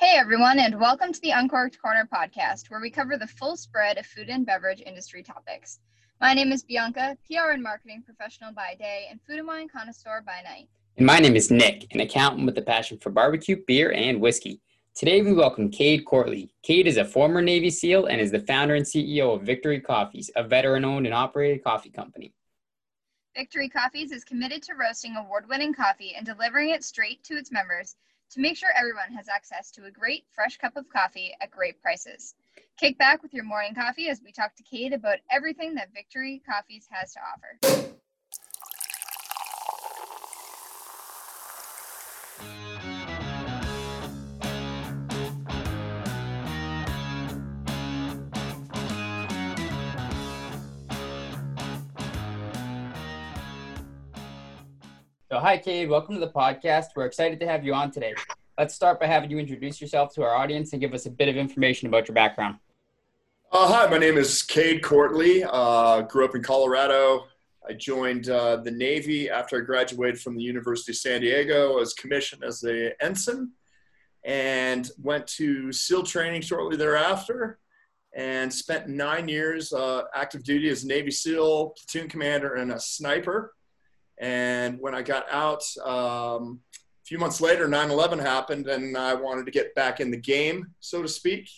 Hey everyone, and welcome to the Uncorked Corner Podcast, where we cover the full spread of food and beverage industry topics. My name is Bianca, PR and marketing professional by day and food and wine connoisseur by night. And my name is Nick, an accountant with a passion for barbecue, beer, and whiskey. Today we welcome Cade Courtley. Cade is a former Navy SEAL and is the founder and CEO of Victory Coffees, a veteran-owned and operated coffee company. Victory Coffees is committed to roasting award-winning coffee and delivering it straight to its members to make sure everyone has access to a great, fresh cup of coffee at great prices. Kick back with your morning coffee as we talk to Cade about everything that Victory Coffees has to offer. So hi, Cade. Welcome to the podcast. We're excited to have you on today. Let's start by having you introduce yourself to our audience and give us a bit of information about your background. Hi, my name is Cade Courtley. Grew up in Colorado. I joined the Navy after I graduated from the University of San Diego. I was commissioned as an ensign and went to SEAL training shortly thereafter and spent 9 years active duty as a Navy SEAL, platoon commander, and a sniper. And when I got out, a few months later, 9/11 happened, and I wanted to get back in the game, so to speak.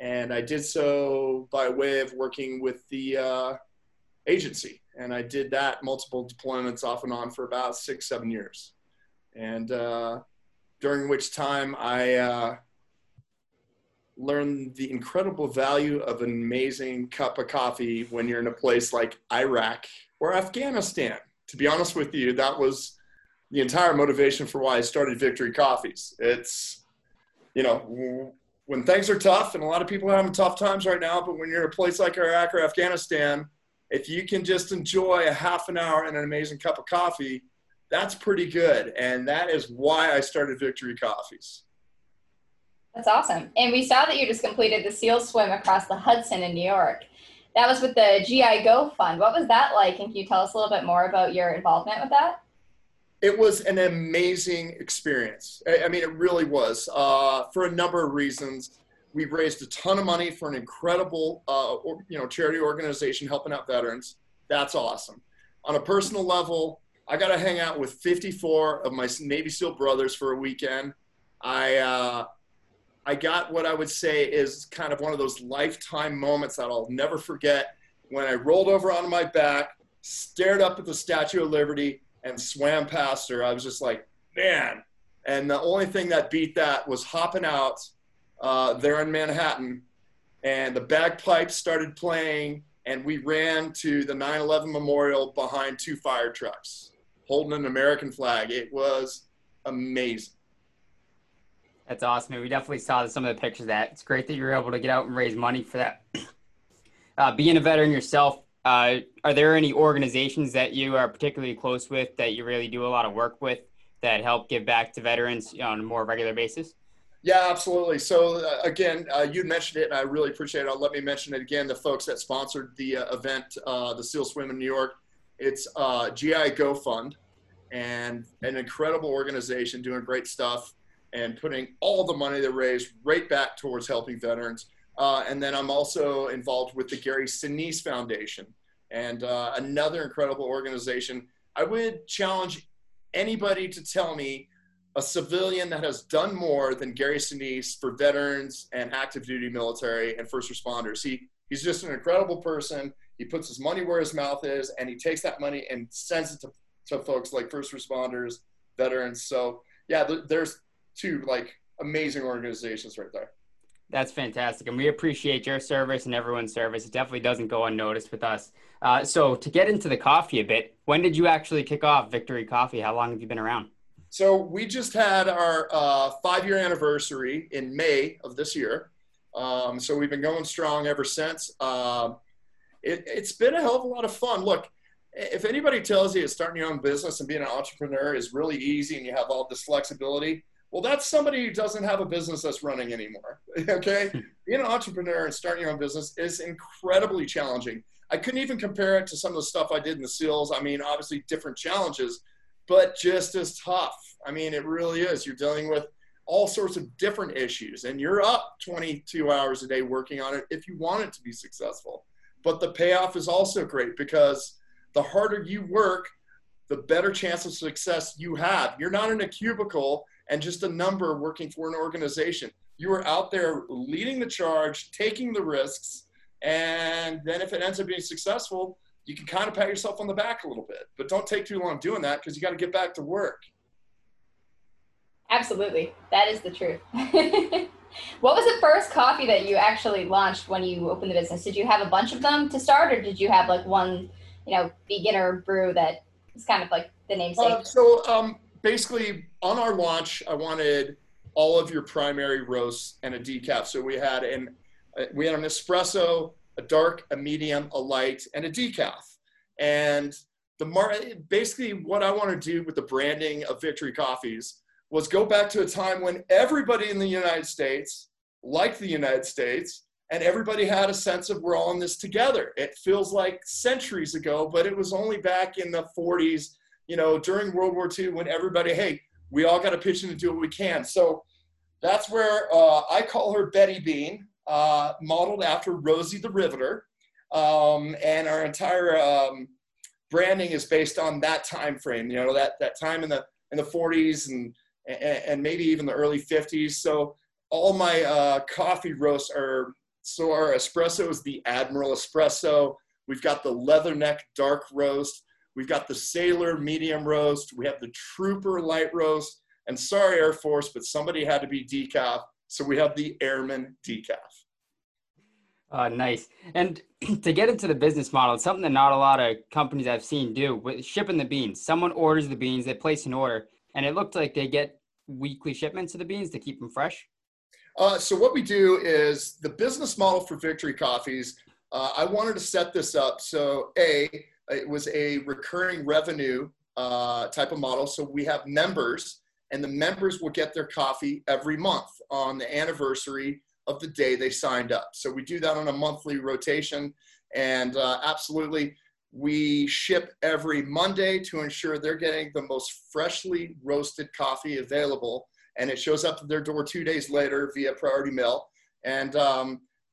And I did so by way of working with the agency. And I did that multiple deployments off and on for about 6-7 years. And during which time I learned the incredible value of an amazing cup of coffee when you're in a place like Iraq or Afghanistan. To be honest with you, that was the entire motivation for why I started Victory Coffees. It's, you know, when things are tough, and a lot of people are having tough times right now, but when you're in a place like Iraq or Afghanistan, if you can just enjoy a half an hour and an amazing cup of coffee, that's pretty good. And that is why I started Victory Coffees. That's awesome. And we saw that you just completed the SEAL swim across the Hudson in New York. That was with the GI Go Fund. What was that like? And can you tell us a little bit more about your involvement with that? It was an amazing experience. I mean, it really was. For a number of reasons, we raised a ton of money for an incredible charity organization helping out veterans. That's awesome. On a personal level, I got to hang out with 54 of my Navy SEAL brothers for a weekend. I got what I would say is kind of one of those lifetime moments that I'll never forget, when I rolled over onto my back, stared up at the Statue of Liberty, and swam past her. I was just like, man. And the only thing that beat that was hopping out there in Manhattan, and the bagpipes started playing, and we ran to the 9/11 memorial behind two fire trucks holding an American flag. It was amazing. That's awesome. We definitely saw some of the pictures of that. It's great that you were able to get out and raise money for that. Being a veteran yourself, are there any organizations that you are particularly close with that you really do a lot of work with that help give back to veterans, you know, on a more regular basis? Yeah, absolutely. So again, you mentioned it and I really appreciate it. Let me mention it again. The folks that sponsored the event, the SEAL Swim in New York, it's GI Go Fund, and an incredible organization doing great stuff and putting all the money they raised right back towards helping veterans. And then I'm also involved with the Gary Sinise Foundation, and another incredible organization. I would challenge anybody to tell me a civilian that has done more than Gary Sinise for veterans and active duty military and first responders. He's just an incredible person. He puts his money where his mouth is, and he takes that money and sends it to folks like first responders, veterans. So yeah, there's two like amazing organizations right there. That's fantastic. And we appreciate your service and everyone's service. It definitely doesn't go unnoticed with us. So to get into the coffee a bit, when did you actually kick off Victory Coffee? How long have you been around? So we just had our 5-year anniversary in May of this year. So we've been going strong ever since. It's been a hell of a lot of fun. Look, if anybody tells you that starting your own business and being an entrepreneur is really easy and you have all this flexibility, well, that's somebody who doesn't have a business that's running anymore, okay? Being an entrepreneur and starting your own business is incredibly challenging. I couldn't even compare it to some of the stuff I did in the SEALs. I mean, obviously different challenges, but just as tough. I mean, it really is. You're dealing with all sorts of different issues. And you're up 22 hours a day working on it if you want it to be successful. But the payoff is also great, because the harder you work, the better chance of success you have. You're not in a cubicle and just a number working for an organization. You are out there leading the charge, taking the risks, and then if it ends up being successful, you can kind of pat yourself on the back a little bit. But don't take too long doing that, because you got to get back to work. Absolutely. That is the truth. What was the first coffee that you actually launched when you opened the business? Did you have a bunch of them to start, or did you have like one, beginner brew that is kind of like the namesake? Basically on our launch, I wanted all of your primary roasts and a decaf. So we had an espresso, a dark, a medium, a light, and a decaf. And basically what I want to do with the branding of Victory Coffees was go back to a time when everybody in the United States liked the United States, and everybody had a sense of we're all in this together. It feels like centuries ago, but it was only back in the 40s, during World War II, when everybody, hey, we all got to pitch in and do what we can. So that's where I call her Betty Bean, modeled after Rosie the Riveter. And our entire branding is based on that time frame, that time in the 40s and maybe even the early 50s. So all my coffee roasts our espresso is the Admiral Espresso. We've got the Leatherneck Dark Roast. We've got the Sailor Medium Roast. We have the Trooper Light Roast. And sorry, Air Force, but somebody had to be decaf. So we have the Airman decaf. Nice. And to get into the business model, it's something that not a lot of companies I've seen do, with shipping the beans. Someone orders the beans, they place an order, and it looked like they get weekly shipments of the beans to keep them fresh. So what we do is the business model for Victory Coffees, I wanted to set this up. So it was a recurring revenue type of model. So we have members, and the members will get their coffee every month on the anniversary of the day they signed up. So we do that on a monthly rotation, and absolutely we ship every Monday to ensure they're getting the most freshly roasted coffee available. And it shows up at their door 2 days later via priority mail. And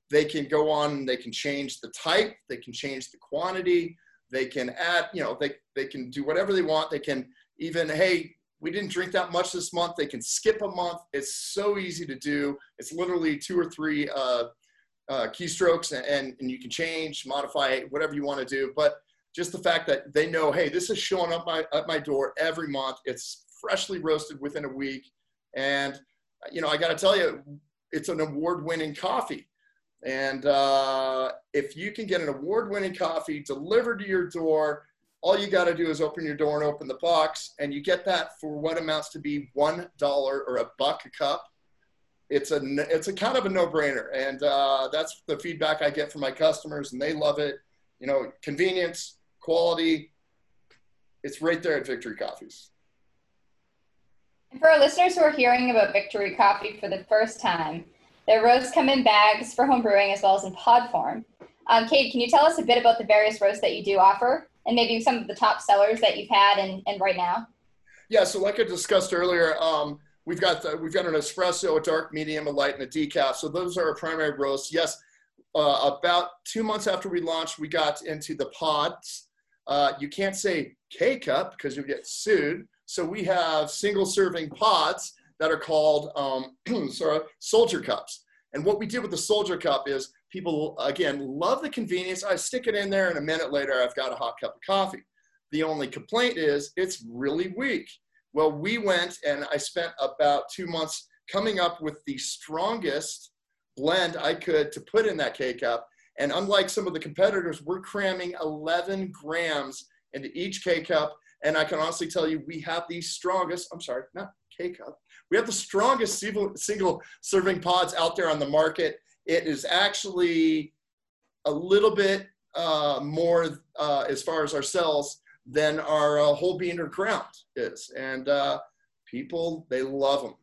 they can go on, they can change the type, they can change the quantity, they can add, they can do whatever they want. They can even, hey, we didn't drink that much this month. They can skip a month. It's so easy to do. It's literally two or three keystrokes, and you can change, modify, whatever you want to do. But just the fact that they know, hey, this is showing up at my door every month. It's freshly roasted within a week. And, I got to tell you, it's an award-winning coffee. And if you can get an award-winning coffee delivered to your door, all you got to do is open your door and open the box, and you get that for what amounts to be $1 or $1 a cup. It's a kind of a no-brainer. And that's the feedback I get from my customers, and they love it. Convenience, quality, it's right there at Victory Coffees. For our listeners who are hearing about Victory Coffee for the first time, their roasts come in bags for home brewing as well as in pod form. Cade, can you tell us a bit about the various roasts that you do offer, and maybe some of the top sellers that you've had and right now? Yeah, so like I discussed earlier, we've got an espresso, a dark, medium, a light, and a decaf. So those are our primary roasts. Yes, about 2 months after we launched, we got into the pods. You can't say K-cup because you'll get sued. So we have single serving pods that are called soldier cups. And what we did with the soldier cup is people, again, love the convenience. I stick it in there, and a minute later, I've got a hot cup of coffee. The only complaint is it's really weak. Well, we went and I spent about 2 months coming up with the strongest blend I could to put in that K-cup. And unlike some of the competitors, we're cramming 11 grams into each K-cup. And I can honestly tell you, we have the strongest, we have the strongest single serving pods out there on the market. It is actually a little bit more as far as our sales than our whole bean or ground is. And people, they love them.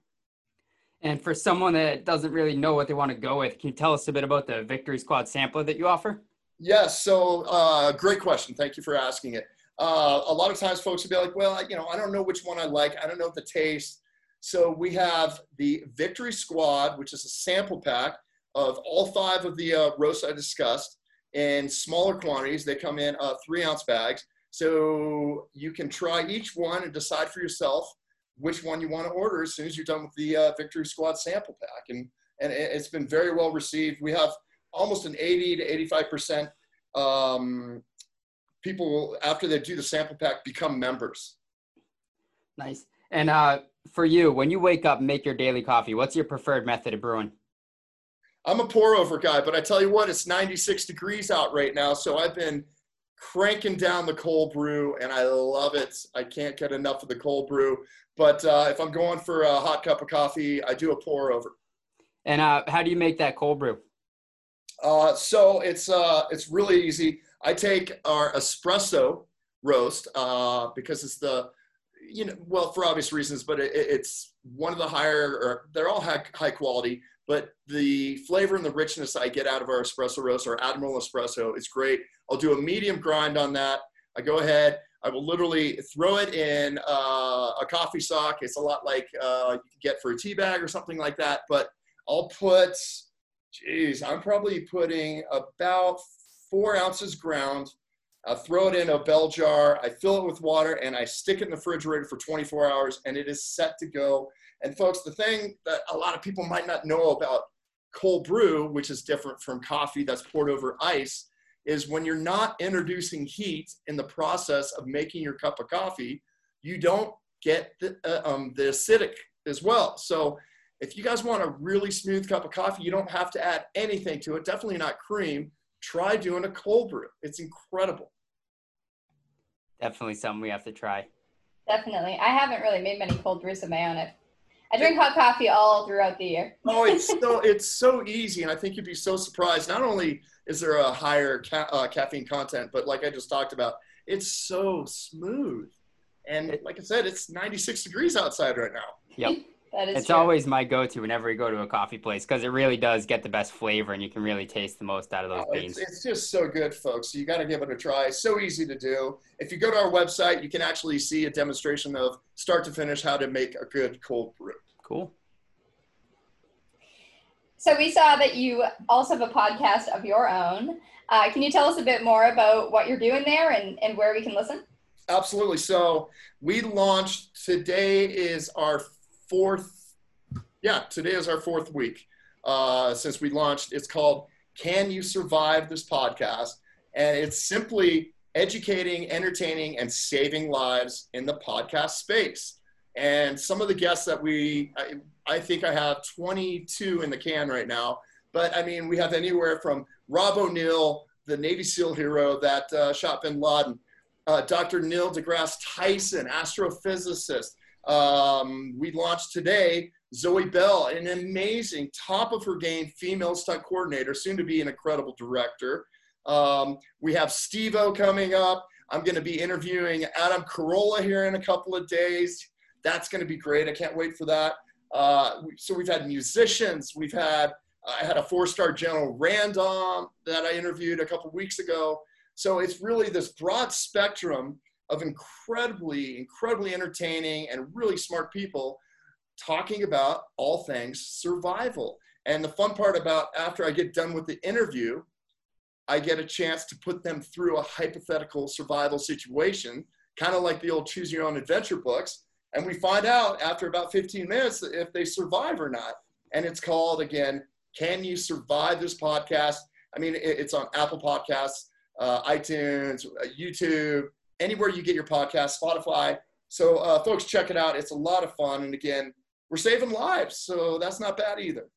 And for someone that doesn't really know what they want to go with, can you tell us a bit about the Victory Squad sampler that you offer? Yes. So great question. Thank you for asking it. A lot of times folks will be like, well, I don't know which one I like. I don't know the taste. So we have the Victory Squad, which is a sample pack of all five of the roasts I discussed in smaller quantities. They come in 3-ounce bags. So you can try each one and decide for yourself which one you want to order as soon as you're done with the Victory Squad sample pack. And it's been very well received. We have almost an 80 to 85% people, after they do the sample pack, become members. Nice. And for you, when you wake up, make your daily coffee, what's your preferred method of brewing? I'm a pour over guy, but I tell you what, it's 96 degrees out right now. So I've been cranking down the cold brew and I love it. I can't get enough of the cold brew, but if I'm going for a hot cup of coffee, I do a pour over. And how do you make that cold brew? So it's really easy. I take our espresso roast because it's the, you know, well, for obvious reasons, but it's one of the higher, or they're all high quality, but the flavor and the richness I get out of our espresso roast, our Admiral Espresso, is great. I'll do a medium grind on that. I go ahead, I will literally throw it in a coffee sock. It's a lot like you can get for a tea bag or something like that, but I'll put, geez, I'm probably putting about 4 ounces ground. I throw it in a bell jar, I fill it with water, and I stick it in the refrigerator for 24 hours, and it is set to go. And folks, the thing that a lot of people might not know about cold brew, which is different from coffee that's poured over ice, is when you're not introducing heat in the process of making your cup of coffee, you don't get the acidic as well. So if you guys want a really smooth cup of coffee, you don't have to add anything to it, definitely not cream. Try doing a cold brew. It's incredible. Definitely something we have to try. Definitely. I haven't really made many cold brews of my own. I drink hot coffee all throughout the year. Oh, it's so easy. And I think you'd be so surprised. Not only is there a higher caffeine content, but like I just talked about, it's so smooth. And like I said, it's 96 degrees outside right now. Yep. That is true. It's always my go-to whenever we go to a coffee place because it really does get the best flavor and you can really taste the most out of those beans. It's just so good, folks. So you got to give it a try. It's so easy to do. If you go to our website, you can actually see a demonstration of start to finish how to make a good cold brew. Cool. So we saw that you also have a podcast of your own. Can you tell us a bit more about what you're doing there and where we can listen? Absolutely. So we launched, today is our fourth week since we launched. It's called Can You Survive This Podcast? And it's simply educating, entertaining, and saving lives in the podcast space. And some of the guests that I think I have 22 in the can right now, but I mean, we have anywhere from Rob O'Neill, the Navy SEAL hero that shot bin Laden, Dr. Neil deGrasse Tyson, astrophysicist. We launched today, Zoe Bell, an amazing, top of her game female stunt coordinator, soon to be an incredible director. We have Steve-O coming up. I'm going to be interviewing Adam Carolla here in a couple of days. That's going to be great. I can't wait for that. So we've had musicians. I had a 4-star general Random that I interviewed a couple weeks ago. So it's really this broad spectrum of incredibly entertaining and really smart people talking about all things survival. And the fun part about after I get done with the interview, I get a chance to put them through a hypothetical survival situation, kind of like the old choose your own adventure books. And we find out after about 15 minutes if they survive or not. And it's called, again, Can You Survive This Podcast? I mean, it's on Apple Podcasts, iTunes, YouTube, anywhere you get your podcast, Spotify. So folks, check it out. It's a lot of fun. And again, we're saving lives. So that's not bad either.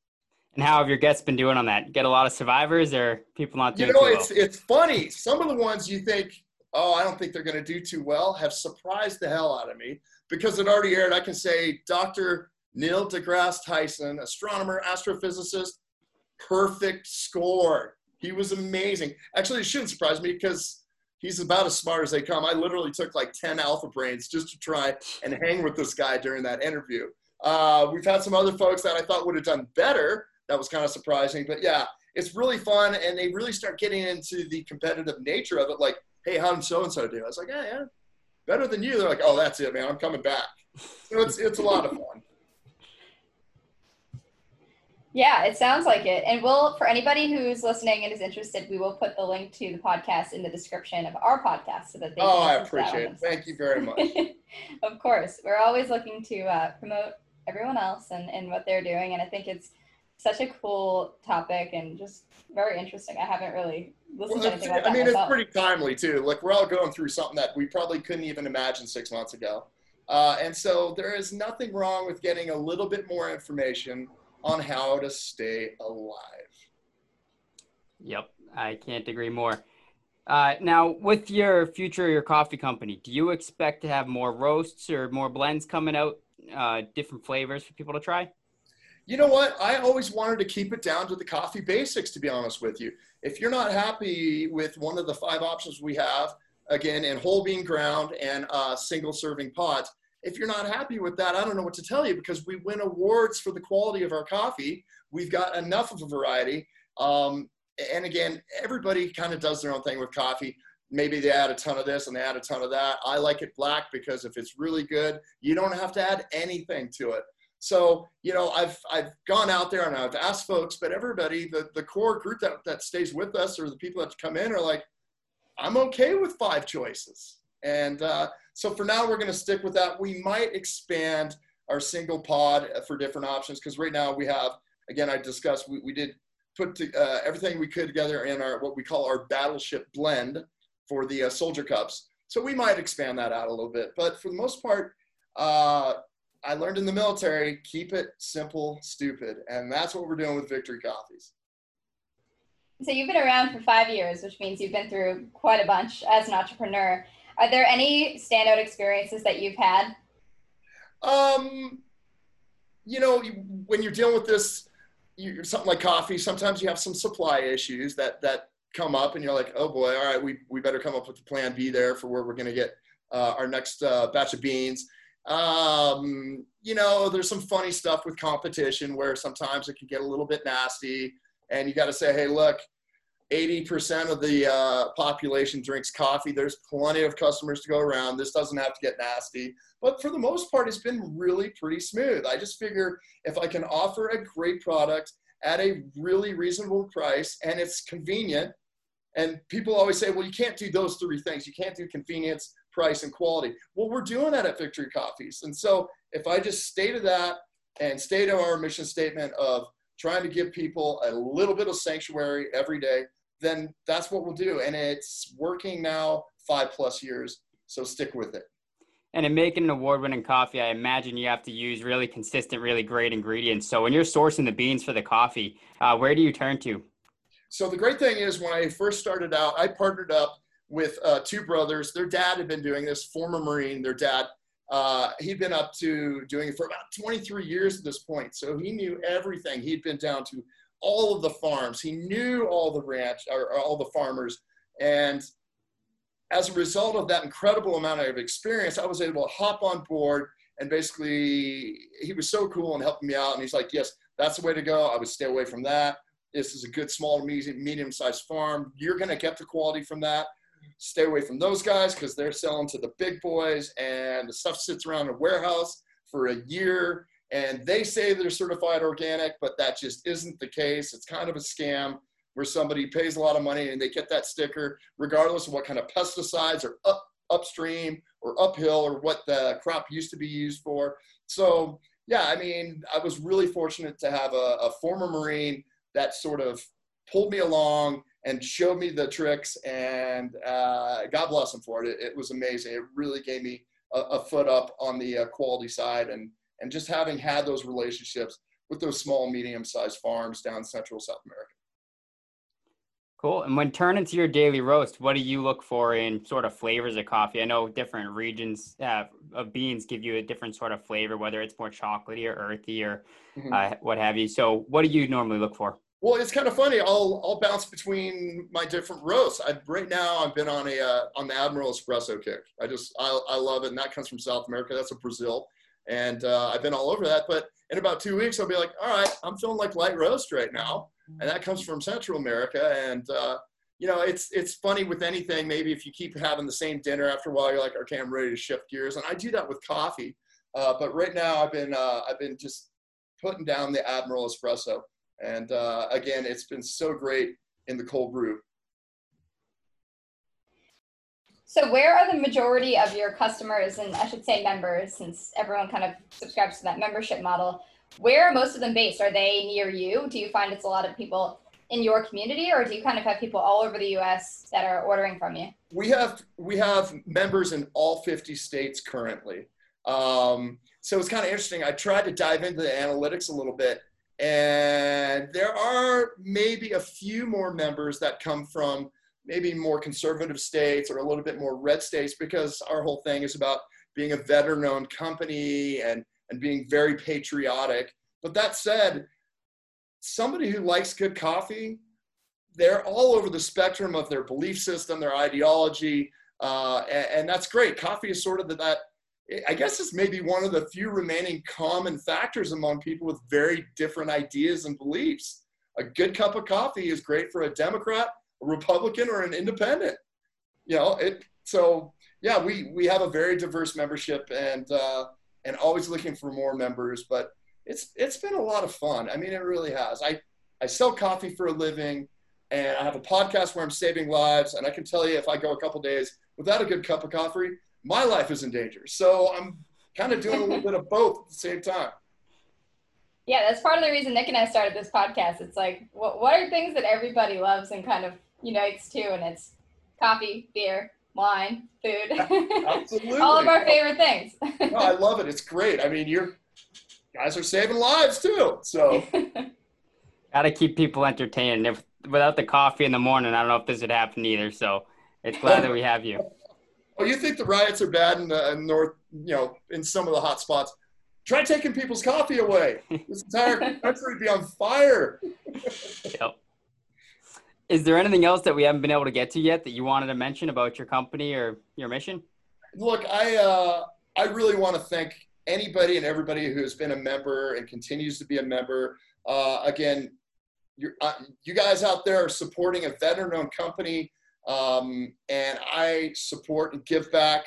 And how have your guests been doing on that? Get a lot of survivors or people not doing too well? You know, it's funny. Some of the ones you think, oh, I don't think they're going to do too well, have surprised the hell out of me. Because it already aired, I can say Dr. Neil deGrasse Tyson, astronomer, astrophysicist, perfect score. He was amazing. Actually, it shouldn't surprise me because he's about as smart as they come. I literally took like 10 alpha brains just to try and hang with this guy during that interview. We've had some other folks that I thought would have done better. That was kind of surprising, but yeah, it's really fun. And they really start getting into the competitive nature of it. Like, hey, how did so-and-so do? I was like, yeah, better than you. They're like, oh, that's it, man. I'm coming back. So it's a lot of fun. Yeah, it sounds like it. And we'll, for anybody who's listening and is interested, we will put the link to the podcast in the description of our podcast so that they can listen to that. Oh, I appreciate it. Thank you very much. Of course. We're always looking to promote everyone else and what they're doing. And I think it's such a cool topic and just very interesting. I haven't really listened to anything like that. I mean, myself. It's pretty timely too. Like, we're all going through something that we probably couldn't even imagine 6 months ago. And so there is nothing wrong with getting a little bit more information on how to stay alive. Yep, I can't agree more. Now, with your future, your coffee company, do you expect to have more roasts or more blends coming out, different flavors for people to try? You know what? I always wanted to keep it down to the coffee basics, to be honest with you. If you're not happy with one of the 5 options we have, again, in whole bean ground and single serving pots, if you're not happy with that, I don't know what to tell you, because we win awards for the quality of our coffee. We've got enough of a variety. And again, everybody kind of does their own thing with coffee. Maybe they add a ton of this and they add a ton of that. I like it black because if it's really good, you don't have to add anything to it. So, you know, I've gone out there and I've asked folks, but everybody, the core group that stays with us, or the people that come in, are like, I'm okay with 5 choices. And so for now, we're going to stick with that. We might expand our single pod for different options, because right now we have, again, I discussed, we did put everything we could together in our, what we call our battleship blend for the soldier cups. So we might expand that out a little bit. But for the most part, I learned in the military, keep it simple, stupid. And that's what we're doing with Victory Coffees. So you've been around for 5 years, which means you've been through quite a bunch as an entrepreneur. Are there any standout experiences that you've had? You know, when you're dealing with this, something like coffee, sometimes you have some supply issues that come up and you're like, oh boy, all right, we better come up with a plan B there for where we're going to get our next batch of beans. You know, there's some funny stuff with competition where sometimes it can get a little bit nasty and you got to say, hey, look, 80% of the population drinks coffee. There's plenty of customers to go around. This doesn't have to get nasty. But for the most part, it's been really pretty smooth. I just figure if I can offer a great product at a really reasonable price and it's convenient, and people always say, well, you can't do those 3 things. You can't do convenience, price, and quality. Well, we're doing that at Victory Coffees. And so if I just stay to that and stay to our mission statement of trying to give people a little bit of sanctuary every day, then that's what we'll do. And it's working now 5+ years, so stick with it. And in making an award-winning coffee, I imagine you have to use really consistent, really great ingredients. So when you're sourcing the beans for the coffee, where do you turn to? So the great thing is, when I first started out, I partnered up with 2 brothers. Their dad had been doing this, former Marine. Their dad, he'd been up to doing it for about 23 years at this point. So he knew everything. He'd been down to all of the farms. He knew all the ranch, or all the farmers. And as a result of that incredible amount of experience, I was able to hop on board, and basically he was so cool and helping me out. And he's like, yes, that's the way to go. I would stay away from that. This is a good small to medium-sized farm. You're going to get the quality from that. Stay away from those guys because they're selling to the big boys, and the stuff sits around a warehouse for a year. And they say they're certified organic, but that just isn't the case. It's kind of a scam where somebody pays a lot of money and they get that sticker, regardless of what kind of pesticides are upstream or uphill or what the crop used to be used for. So, yeah, I mean, I was really fortunate to have a former Marine that sort of pulled me along and showed me the tricks, and God bless him for it. It was amazing. It really gave me a foot up on the quality side, and just having had those relationships with those small, medium-sized farms down Central South America. Cool. And when turning to your daily roast, what do you look for in sort of flavors of coffee? I know different regions of beans give you a different sort of flavor, whether it's more chocolatey or earthy or what have you. So what do you normally look for? Well, it's kind of funny. I'll bounce between my different roasts. Right now, I've been on on the Admiral Espresso kick. I love it, and that comes from South America. That's a Brazil, and I've been all over that. But in about 2 weeks, I'll be like, all right, I'm feeling like light roast right now, and that comes from Central America. And you know, it's funny with anything. Maybe if you keep having the same dinner, after a while, you're like, okay, I'm ready to shift gears. And I do that with coffee. But right now, I've been just putting down the Admiral Espresso. And again, it's been so great in the cold brew. So where are the majority of your customers, and I should say members, since everyone kind of subscribes to that membership model, where are most of them based? Are they near you? Do you find it's a lot of people in your community, or do you kind of have people all over the US that are ordering from you? We have members in all 50 states currently. So it's kind of interesting. I tried to dive into the analytics a little bit, and there are maybe a few more members that come from maybe more conservative states or a little bit more red states, because our whole thing is about being a veteran-owned company and being very patriotic. But that said, somebody who likes good coffee, they're all over the spectrum of their belief system, their ideology, and that's great. Coffee is sort of that, I guess it's maybe one of the few remaining common factors among people with very different ideas and beliefs. A good cup of coffee is great for a Democrat, a Republican, or an independent. You know, so yeah, we have a very diverse membership, and always looking for more members, but it's been a lot of fun. I mean, it really has. I sell coffee for a living, and I have a podcast where I'm saving lives, and I can tell you, if I go a couple days without a good cup of coffee, my life is in danger. So I'm kind of doing a little bit of both at the same time. Yeah, that's part of the reason Nick and I started this podcast. It's like, what are things that everybody loves and kind of unites too? And it's coffee, beer, wine, food. Absolutely. All of our favorite things. No, I love it. It's great. I mean, you guys are saving lives too. So gotta keep people entertained. If without the coffee in the morning, I don't know if this would happen either. So it's glad that we have you. Oh, you think the riots are bad in the north, you know, in some of the hot spots. Try taking people's coffee away. This entire country would be on fire. Yep. Is there anything else that we haven't been able to get to yet that you wanted to mention about your company or your mission? Look, I really want to thank anybody and everybody who has been a member and continues to be a member. Again, you guys out there are supporting a veteran-owned company. And I support and give back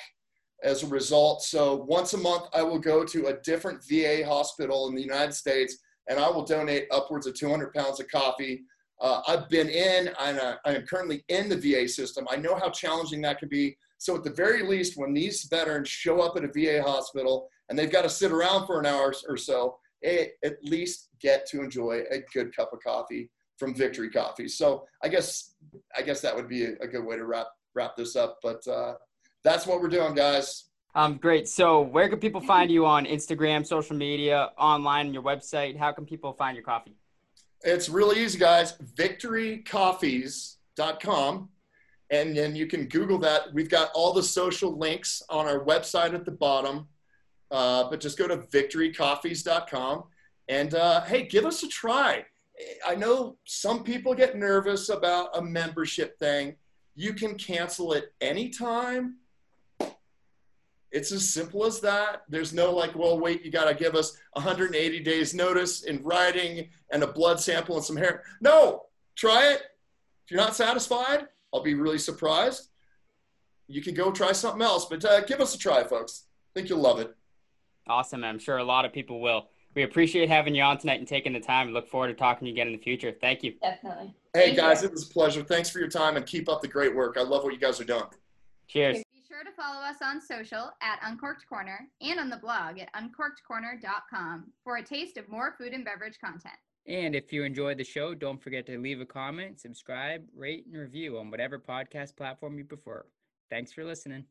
as a result. So once a month, I will go to a different VA hospital in the United States, and I will donate upwards of 200 pounds of coffee. I've been in, and I am currently in the VA system. I know how challenging that can be. So at the very least, when these veterans show up at a VA hospital and they've got to sit around for an hour or so, at least get to enjoy a good cup of coffee from Victory Coffee. So I guess that would be a good way to wrap this up, but that's what we're doing, guys. Great. So where can people find you on Instagram, social media, online, your website? How can people find your coffee? It's really easy, guys. VictoryCoffees.com. And then you can Google that. We've got all the social links on our website at the bottom, but just go to VictoryCoffees.com and hey, give us a try. I know some people get nervous about a membership thing. You can cancel it anytime. It's as simple as that. There's no like, well, wait, you got to give us 180 days notice in writing and a blood sample and some hair. No, try it. If you're not satisfied, I'll be really surprised. You can go try something else, but give us a try, folks. I think you'll love it. Awesome. I'm sure a lot of people will. We appreciate having you on tonight and taking the time. Look forward to talking to you again in the future. Thank you. Definitely. Hey, guys, it was a pleasure. Thanks for your time, and keep up the great work. I love what you guys are doing. Cheers. Be sure to follow us on social at Uncorked Corner and on the blog at uncorkedcorner.com for a taste of more food and beverage content. And if you enjoyed the show, don't forget to leave a comment, subscribe, rate, and review on whatever podcast platform you prefer. Thanks for listening.